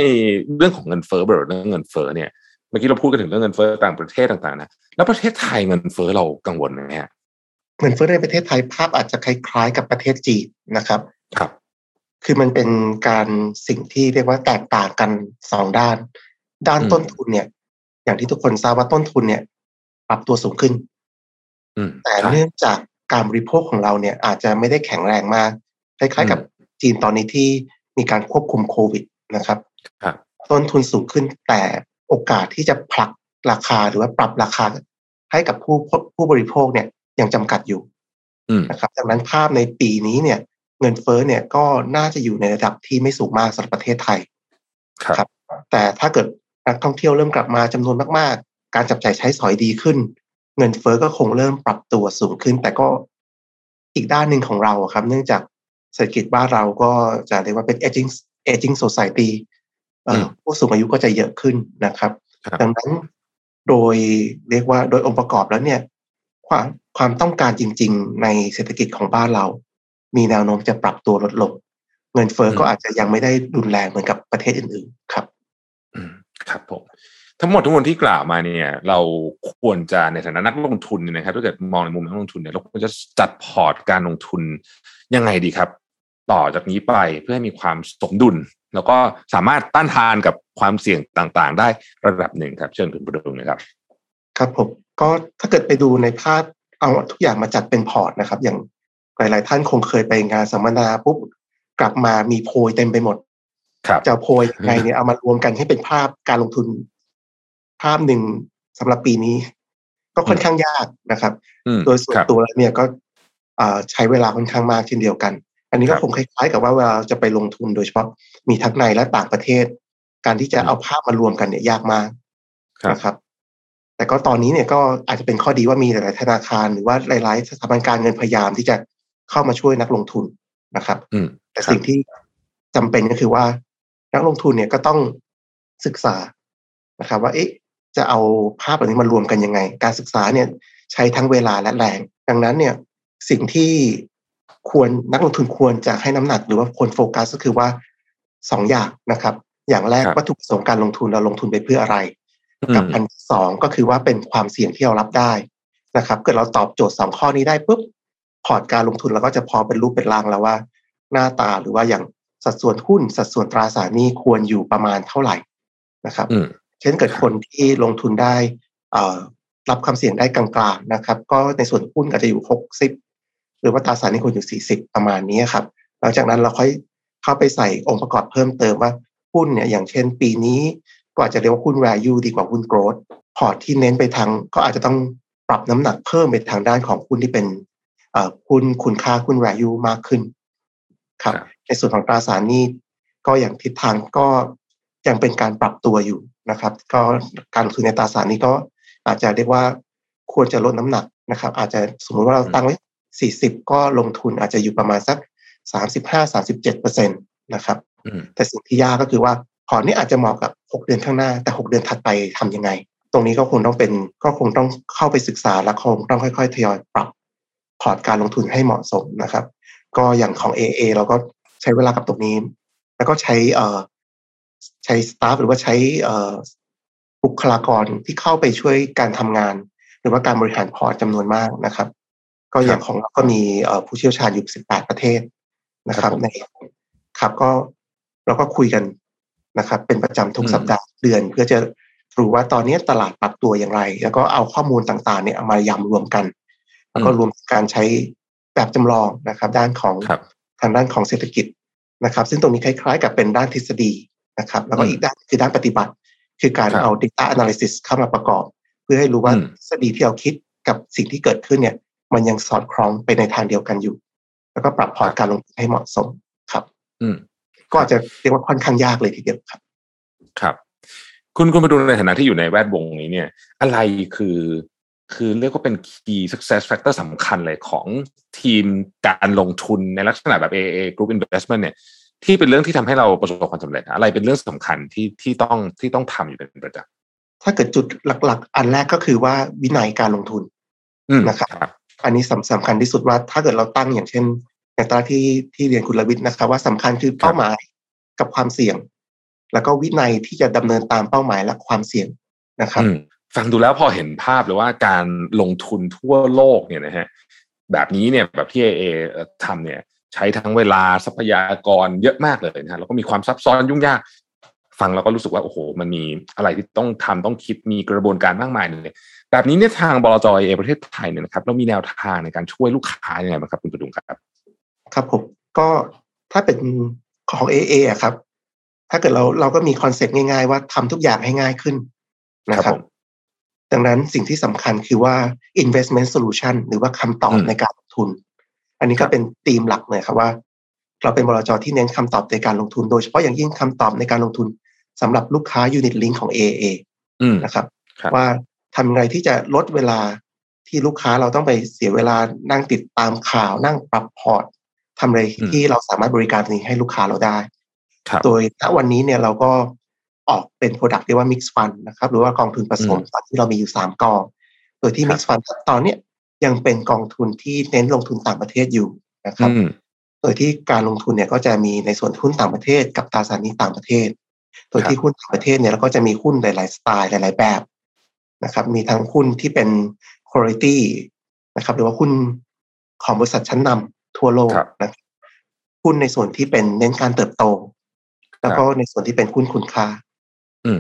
เรื่องของเงินเฟ้อเบอร์เรื่องเงินเฟ้อเนี่ยเมื่อกี้เราพูดกันถึงเรื่องเงินเฟ้อต่างประเทศต่างๆนะแล้วประเทศไทยเงินเฟ้อเรากังวลไหมฮะเงินเฟ้อในประเทศไทยภาพอาจจะคล้ายๆกับประเทศจีนนะครับครับคือมันเป็นการสิ่งที่เรียกว่าแตกต่างกันสองด้านด้านต้นทุนเนี่ยอย่างที่ทุกคนทราบว่าต้นทุนเนี่ยปรับตัวสูงขึ้นแต่เนื่องจากการบริโภคของเราเนี่ยอาจจะไม่ได้แข็งแรงมากคล้ายๆกับจีนตอนนี้ที่มีการควบคุมโควิดนะครับต้นทุนสูงขึ้นแต่โอกาสที่จะผลักราคาหรือว่าปรับราคาให้กับผู้ผู้บริโภคเนี่ยยังจำกัดอยู่นะครับดังนั้นภาพในปีนี้เนี่ยเงินเฟ้อเนี่ยก็น่าจะอยู่ในระดับที่ไม่สูงมากสำหรับประเทศไทยครับแต่ถ้าเกิดนักท่องเที่ยวเริ่มกลับมาจำนวนมากๆการจับจ่ายใช้สอยดีขึ้นเงินเฟ้อก็คงเริ่มปรับตัวสูงขึ้นแต่ก็อีกด้านหนึ่งของเราครับเนื่องจากเศรษฐกิจบ้านเราก็จะเรียกว่าเป็น aging aging society ผู้สูงอายุก็จะเยอะขึ้นนะครับดังนั้นโดยเรียกว่าโดยองค์ประกอบแล้วเนี่ยความความต้องการจริงๆในเศรษฐกิจของบ้านเรามีแนวโน้มจะปรับตัวลดลงเงินเฟ้อก็อาจจะยังไม่ได้รุนแรงเหมือนกับประเทศอื่นๆครับครับผมทั้งหมดทั้งมวลที่กล่าวมาเนี่ยเราควรจะในฐานะนักลงทุนเนี่ยนะครับถ้าเกิดมองในมุมนักลงทุนเนี่ยเราควรจะจัดพอร์ตการลงทุนยังไงดีครับต่อจากนี้ไปเพื่อให้มีความสมดุลแล้วก็สามารถต้านทานกับความเสี่ยงต่างๆได้ระดับหนึ่งครับเชิญคุณประดุงนะครับครับผมก็ถ้าเกิดไปดูในภาพเอาทุกอย่างมาจัดเป็นพอร์ตนะครับอย่าง หลายๆท่านคงเคยไปงานสัมมนาปุ๊บกลับมามีโพยเต็มไปหมดจะโพยยังไงเนี่ยเอามารวมกันให้เป็นภาพการลงทุนภาพหนึ่งสำหรับปีนี้ก็ค่อนข้างยากนะครับโดยส่วนตัวเนี่ยก็ใช้เวลาค่อนข้างมากเช่นเดียวกันอันนี้ก็คงคล้ายๆกับว่าเวลาจะไปลงทุนโดยเฉพาะมีทั้งในและต่างประเทศการที่จะเอาภาพมารวมกันเนี่ยยากมากนะครับแต่ก็ตอนนี้เนี่ยก็อาจจะเป็นข้อดีว่ามีหลายๆธนาคารหรือว่าหลายๆสถาบันการเงินพยายามที่จะเข้ามาช่วยนักลงทุนนะครับแต่สิ่งที่จำเป็นก็คือว่านักลงทุนเนี่ยก็ต้องศึกษานะครับว่าเอ๊ะจะเอาภาพเหล่านี้มารวมกันยังไงการศึกษาเนี่ยใช้ทั้งเวลาและแรงดังนั้นเนี่ยสิ่งที่ควรนักลงทุนควรจะให้น้ำหนักหรือว่าควรโฟกัสก็คือว่าสองอย่างนะครับอย่างแรกวัตถุประสงค์การลงทุนเราลงทุนไปเพื่ออะไรกับอันที่สองก็คือว่าเป็นความเสี่ยงที่เรารับได้นะครับเกิดเราตอบโจทย์สองข้อนี้ได้ปุ๊บพอร์ตการลงทุนเราก็จะพอเป็นรูปเป็นร่างแล้วว่าหน้าตาหรือว่าอย่างสัดส่วนหุ้นสัดส่วนตราสารหนี้ควรอยู่ประมาณเท่าไหร่นะครับเช่นเกิดคนที่ลงทุนได้รับความเสี่ยงได้กลางๆนะครับก็ในส่วนหุ้นอาจจะอยู่หกสิบหรือว่าตราสารหนี้ควรอยู่สี่สิบประมาณนี้ครับหลังจากนั้นเราค่อยเข้าไปใส่องค์ประกอบเพิ่มเติมว่าหุ้นเนี่ยอย่างเช่นปีนี้ก็อาจจะเรียกว่าหุ้น value ดีกว่าหุ้น growth พอร์ตที่เน้นไปทางก็อาจจะต้องปรับน้ำหนักเพิ่มไปทางด้านของหุ้นที่เป็นหุ้นคุณค่าหุ้น value มากขึ้นครับในส่วนของตราสารหนี้ก็อย่างทิศทางก็ยังเป็นการปรับตัวอยู่นะครับก็การลงทุนในตราสารหนี้ก็อาจจะเรียกว่าควรจะลดน้ำหนักนะครับอาจจะสมมติว่าเราตั้งไว้สี่สิบก็ลงทุนอาจจะอยู่ประมาณสัก สามสิบห้าถึงสามสิบเจ็ดเปอร์เซ็นต์ นะครับแต่สิ่งที่ยากก็คือว่าพอร์ตนี้อาจจะเหมาะกับหกเดือนข้างหน้าแต่หกเดือนถัดไปทำยังไงตรงนี้ก็คงต้องเป็นก็คงต้องเข้าไปศึกษาและคงต้องค่อยๆทยอยปรับพอร์ตการลงทุนให้เหมาะสมนะครับก็อย่างของ เอ เอ เราก็ใช้เวลากับตรงนี้แล้วก็ใช้เอ่อใช้สตาฟหรือว่าใช้เอ่อบุคลากรที่เข้าไปช่วยการทำงานหรือว่าการบริหารพอร์ตจำนวนมากนะครับก็อย่างของเราก็มีเอ่อผู้เชี่ยวชาญอยู่สิบแปดประเทศนะครับในครับก็เราก็คุยกันนะครับเป็นประจำทุกสัปดาห์เดือนเพื่อจะรู้ว่าตอนนี้ตลาดปรับตัวอย่างไรแล้วก็เอาข้อมูลต่างๆเนี่ยเอามายำรวมกันแล้วก็รวมการใช้แบบจำลองนะครับด้านของทางด้านของเศรษฐกิจนะครับซึ่งตรงนี้คล้ายๆกับเป็นด้านทฤษฎีนะครับแล้วก็อีกด้านคือด้านปฏิบัติคือการเอา data analysis เข้ามาประกอบเพื่อให้รู้ว่าทฤษฎีที่เราคิดกับสิ่งที่เกิดขึ้นเนี่ยมันยังสอดคล้องไปในทางเดียวกันอยู่แล้วก็ปรับพอร์ตการลงทุนให้เหมาะสมครับก็จะเรียกว่าค่อนข้างยากเลยทีเดียวครับครับคุณคุณมาดูในฐานะที่อยู่ในแวดวงนี้เนี่ยอะไรคือคือเรียกว่าเป็น key success factor สำคัญเลยของทีมการลงทุนในลักษณะแบบ เอ เอ Group Investment เนี่ยที่เป็นเรื่องที่ทำให้เราประสบความสำเร็จอะไรเป็นเรื่องสำคัญที่ที่ต้องที่ต้องทำอยู่เป็นประจำถ้าเกิดจุดหลักๆอันแรกก็คือว่าวินัยการลงทุนนะครับอันนี้สำคัญที่สุดว่าถ้าเกิดเราตั้งอย่างเช่นในตาที่ที่เรียนคุณลวิทย์นะครับว่าสำคัญคือเป้าหมายกับความเสี่ยงแล้วก็วินัยที่จะดำเนินตามเป้าหมายและความเสี่ยงนะครับฟังดูแล้วพอเห็นภาพเลยว่าการลงทุนทั่วโลกเนี่ยนะฮะแบบนี้เนี่ยแบบที่ เอ เอ ทำเนี่ยใช้ทั้งเวลาทรัพยากรเยอะมากเลยนะฮะแล้วก็มีความซับซ้อนยุ่งยากฟังแล้วก็รู้สึกว่าโอ้โหมันมีอะไรที่ต้องทำต้องคิดมีกระบวนการมากมายเลยแบบนี้เนี่ยทางบลจ. เอ เอ ประเทศไทยเนี่ยนะครับเรามีแนวทางในการช่วยลูกค้ายังไงบ้างครับคุณประดุงครับครับผมก็ถ้าเป็นของ เอ เอ อ่ะครับถ้าเกิดเราเราก็มีคอนเซ็ปต์ง่ายๆว่าทำทุกอย่างให้ง่ายขึ้นนะครับดังนั้นสิ่งที่สำคัญคือว่า investment solution หรือว่าคำตอบในการลงทุนอันนี้ก็เป็นธีมหลักเลยครับว่าเราเป็นบลจ.ที่เน้นคำตอบในการลงทุนโดยเฉพาะอย่างยิ่งคำตอบในการลงทุนสำหรับลูกค้า Unit Link ของ เอ เอ นะครับว่าทำยังไงที่จะลดเวลาที่ลูกค้าเราต้องไปเสียเวลานั่งติดตามข่าวนั่งปรับพอร์ตทำอะไรที่เราสามารถบริการตรงนี้ให้ลูกค้าเราได้โดยณวันนี้เนี่ยเราก็ออกเป็น product เรียกว่า mix fund นะครับหรือว่ากองทุนผสมตอนที่เรามีอยู่สามกองโดยที่ mix fund ตอนนี้ยังเป็นกองทุนที่เน้นลงทุนต่างประเทศอยู่นะครับโดยที่การลงทุนเนี่ยก็จะมีในส่วนหุ้นต่างประเทศกับตราสารหนี้ต่างประเทศโดยที่หุ้นต่างประเทศเนี่ยเราก็จะมีหุ้นหลายๆสไตล์หลายๆแบบนะครับมีทั้งหุ้นที่เป็น quality นะครับหรือว่าหุ้นของบริษัทชั้นนำทั่วโลกนะหุ้นในส่วนที่เป็นเน้นการเติบโตแล้วก็ในส่วนที่เป็นหุ้นคุณค่า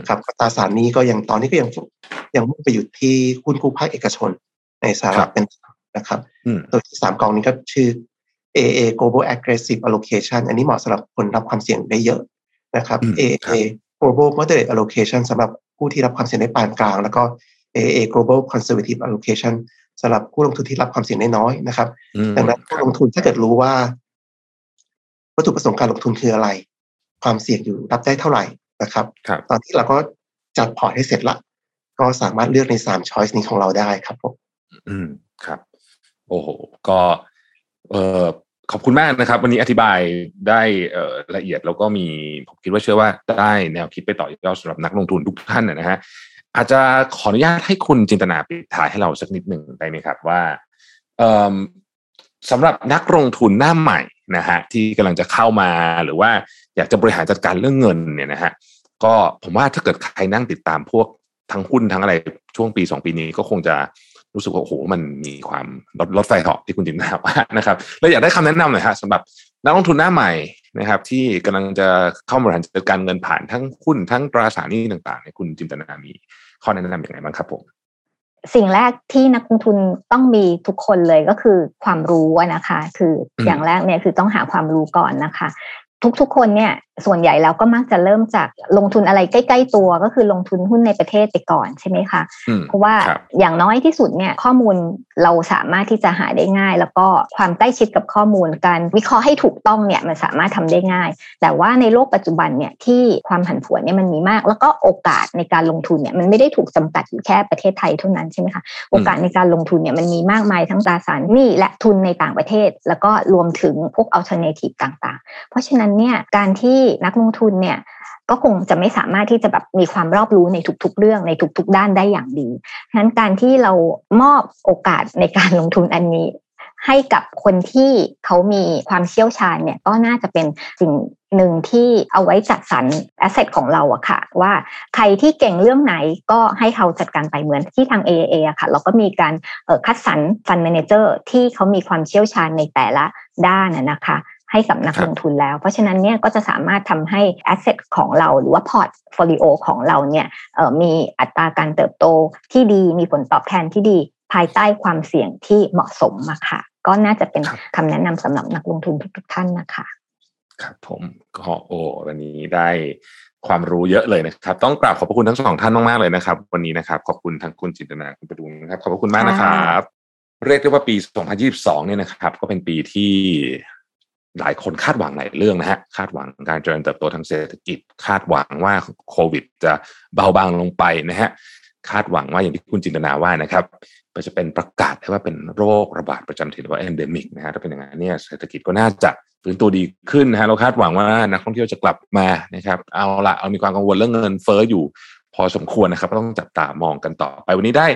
ครับตราสารหนี้ก็ยังตอนนี้ก็ยังยังมุ่งไปอยู่ที่หุ้นกู้ภาคเอกชนในสหรัฐเป็นนะครับโดยที่สามกองนี้ก็ชื่อ เอ ไอ เอ Global Aggressive Allocation อันนี้เหมาะสำหรับคนรับความเสี่ยงได้เยอะนะครับ เอ ไอ เอ Global Moderate Allocation สำหรับผู้ที่รับความเสี่ยงได้ปานกลางแล้วก็ เอ ไอ เอ Global Conservative Allocation สำหรับผู้ลงทุนที่รับความเสี่ยงได้น้อยนะครับดังนั้นผู้ลงทุนถ้าเกิดรู้ว่าวัตถุประสงค์การลงทุนคืออะไรความเสี่ยงอยู่รับได้เท่าไหร่นะครับตอนที่เราก็จัดพอร์ตให้เสร็จละก็สามารถเลือกในสาม choice นี้ของเราได้ครับผมอืมครับโอ้โหก็เออขอบคุณมากนะครับวันนี้อธิบายได้เอ่อละเอียดแล้วก็มีผมคิดว่าเชื่อว่าได้แนวคิดไปต่อยอดสำหรับนักลงทุนทุกท่านนะฮะอาจจะขออนุญาตให้คุณจินตนาปิดท้ายให้เราสักนิดหนึ่งได้ไหมครับว่าเอ่อสำหรับนักลงทุนหน้าใหม่นะฮะที่กำลังจะเข้ามาหรือว่าอยากจะบริหารจัดการเรื่องเงินเนี่ยนะฮะก็ผมว่าถ้าเกิดใครนั่งติดตามพวกทั้งหุ้นทั้งอะไรช่วงปีสองปีนี้ก็คงจะรู้สึกว่าโอ้โหมันมีความลดลดไฟเหาะที่คุณจินตนาว่านะครับแล้วอยากได้คำแนะนำหน่อยฮะสำหรับนักลงทุนหน้าใหม่นะครับที่กำลังจะเข้าบริหารจัดการเงินผ่านทั้งหุ้นทั้งตราสารหนี้ต่างๆเนี่ยคุณจินตนามีข้อแนะนำอย่างไรบ้างครับผมสิ่งแรกที่นักลงทุนต้องมีทุกคนเลยก็คือความรู้นะคะคืออย่างแรกเนี่ยคือต้องหาความรู้ก่อนนะคะทุกๆคนเนี่ยส่วนใหญ่แล้วก็มักจะเริ่มจากลงทุนอะไรใกล้ๆตัวก็คือลงทุนหุ้นในประเทศไปก่อนใช่ไหมคะเพราะว่าอย่างน้อยที่สุดเนี่ยข้อมูลเราสามารถที่จะหาได้ง่ายแล้วก็ความใกล้ชิดกับข้อมูลการวิเคราะห์ให้ถูกต้องเนี่ยมันสามารถทำได้ง่ายแต่ว่าในโลกปัจจุบันเนี่ยที่ความผันผวนเนี่ยมันมีมากแล้วก็โอกาสในการลงทุนเนี่ยมันไม่ได้ถูกจำกัดอยู่แค่ประเทศไทยเท่านั้นใช่ไหมคะโอกาสในการลงทุนเนี่ยมันมีมากมายทั้งตราสารหนี้และทุนในต่างประเทศแล้วก็รวมถึงพวก alternative ต่างๆเพราะฉะนั้นเนี่ยการที่นักลงทุนเนี่ยก็คงจะไม่สามารถที่จะแบบมีความรอบรู้ในทุกๆเรื่องในทุกๆด้านได้อย่างดีฉะนั้นการที่เรามอบโอกาสในการลงทุนอันนี้ให้กับคนที่เขามีความเชี่ยวชาญเนี่ยก็น่าจะเป็นสิ่งหนึ่งที่เอาไว้จัดสรรแอสเซทของเราอะค่ะว่าใครที่เก่งเรื่องไหนก็ให้เขาจัดการไปเหมือนที่ทาง เอ เอ อะค่ะเราก็มีการคัดสรรฟันแมเนเจอร์ที่เขามีความเชี่ยวชาญในแต่ละด้านนะคะให้กับนักลงทุนแล้วเพราะฉะนั้นเนี่ยก็จะสามารถทำให้ asset ของเราหรือว่า portfolio ของเราเนี่ยมีอัตราการเติบโตที่ดีมีผลตอบแทนที่ดีภายใต้ความเสี่ยงที่เหมาะสมมาค่ะก็น่าจะเป็นคำแนะนำสำหรับนักลงทุนทุกๆท่านนะคะครับผมก็โอ้วันนี้ได้ความรู้เยอะเลยนะครับต้องกราบขอบพระคุณทั้งสองท่านมากๆเลยนะครับวันนี้นะครับขอบคุณทั้งคุณจินตนาคุณประดุงนะครับขอบพระคุณมากนะครับเรียกได้ว่าปีสองพันยี่สิบสองเนี่ยนะครับก็เป็นปีที่หลายคนคาดหวังหลายเรื่องนะฮะคาดหวังการเจริญเติบโตทางเศรษฐกิจคาดหวังว่าโควิดจะเบาบางลงไปนะฮะคาดหวังว่าอย่างที่คุณจินตนาว่านะครับก็จะเป็นประกาศได้ว่าเป็นโรคระบาดประจำถิ่นหรือว่า endemic นะฮะถ้าเป็นอย่างนั้นเนี่ยเศรษฐกิจก็น่าจะฟื้นตัวดีขึ้นนะฮะเราคาดหวังว่านักท่องเที่ยวจะกลับมานะครับเอาละเอามีความกังวลเรื่องเงินเฟ้ออยู่พอสมควรนะครับต้องจับตามองกันต่อไปวันนี้ได้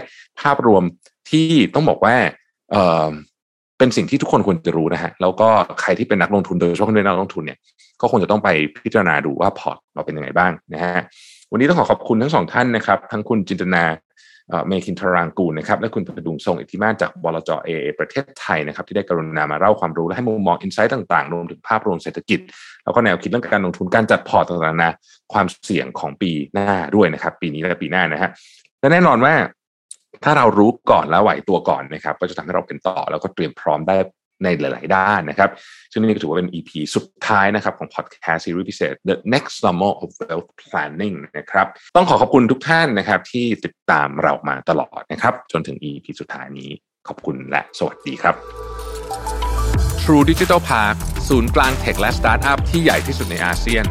ภาพรวมที่ต้องบอกว่าเอ่อเป็นสิ่งที่ทุกคนควรจะรู้นะฮะแล้วก็ใครที่เป็นนักลงทุนโดยเฉพาะคนเป็นนักลงทุนเนี่ยก็คงจะต้องไปพิจารณาดูว่าพอร์ตเราเป็นยังไงบ้างนะฮะวันนี้ต้องขอขอบคุณทั้งสองท่านนะครับทั้งคุณจินตนาเมคินทรางกูลนะครับและคุณประดุงทรงอิทธิมาศจากบลจ. เอ เอ ประเทศไทยนะครับที่ได้กรุณามาเล่าความรู้และให้มุมมองอินไซต์ต่างๆรวมถึงภาพรวมเศรษฐกิจแล้วก็แนวคิดเรื่องการลงทุนการจัดพอร์ตต่างๆนะความเสี่ยงของปีหน้าด้วยนะครับปีนี้และปีหน้านะฮะและแน่นอนว่าถ้าเรารู้ก่อนแล้วไหวตัวก่อนนะครับก็จะทำให้เราเป็นต่อแล้วก็เตรียมพร้อมได้ในหลายๆด้านนะครับซึ่งนี่ก็ถือว่าเป็น อี พี สุดท้ายนะครับของ Podcast Series พิเศษ The Next Normal of Wealth Planning นะครับต้องขอขอบคุณทุกท่านนะครับที่ติดตามเรามาตลอดนะครับจนถึง อี พี สุดท้ายนี้ขอบคุณและสวัสดีครับ True Digital Park ศูนย์กลางเทคและสตาร์ทอัพที่ใหญ่ที่สุดในอาเซียน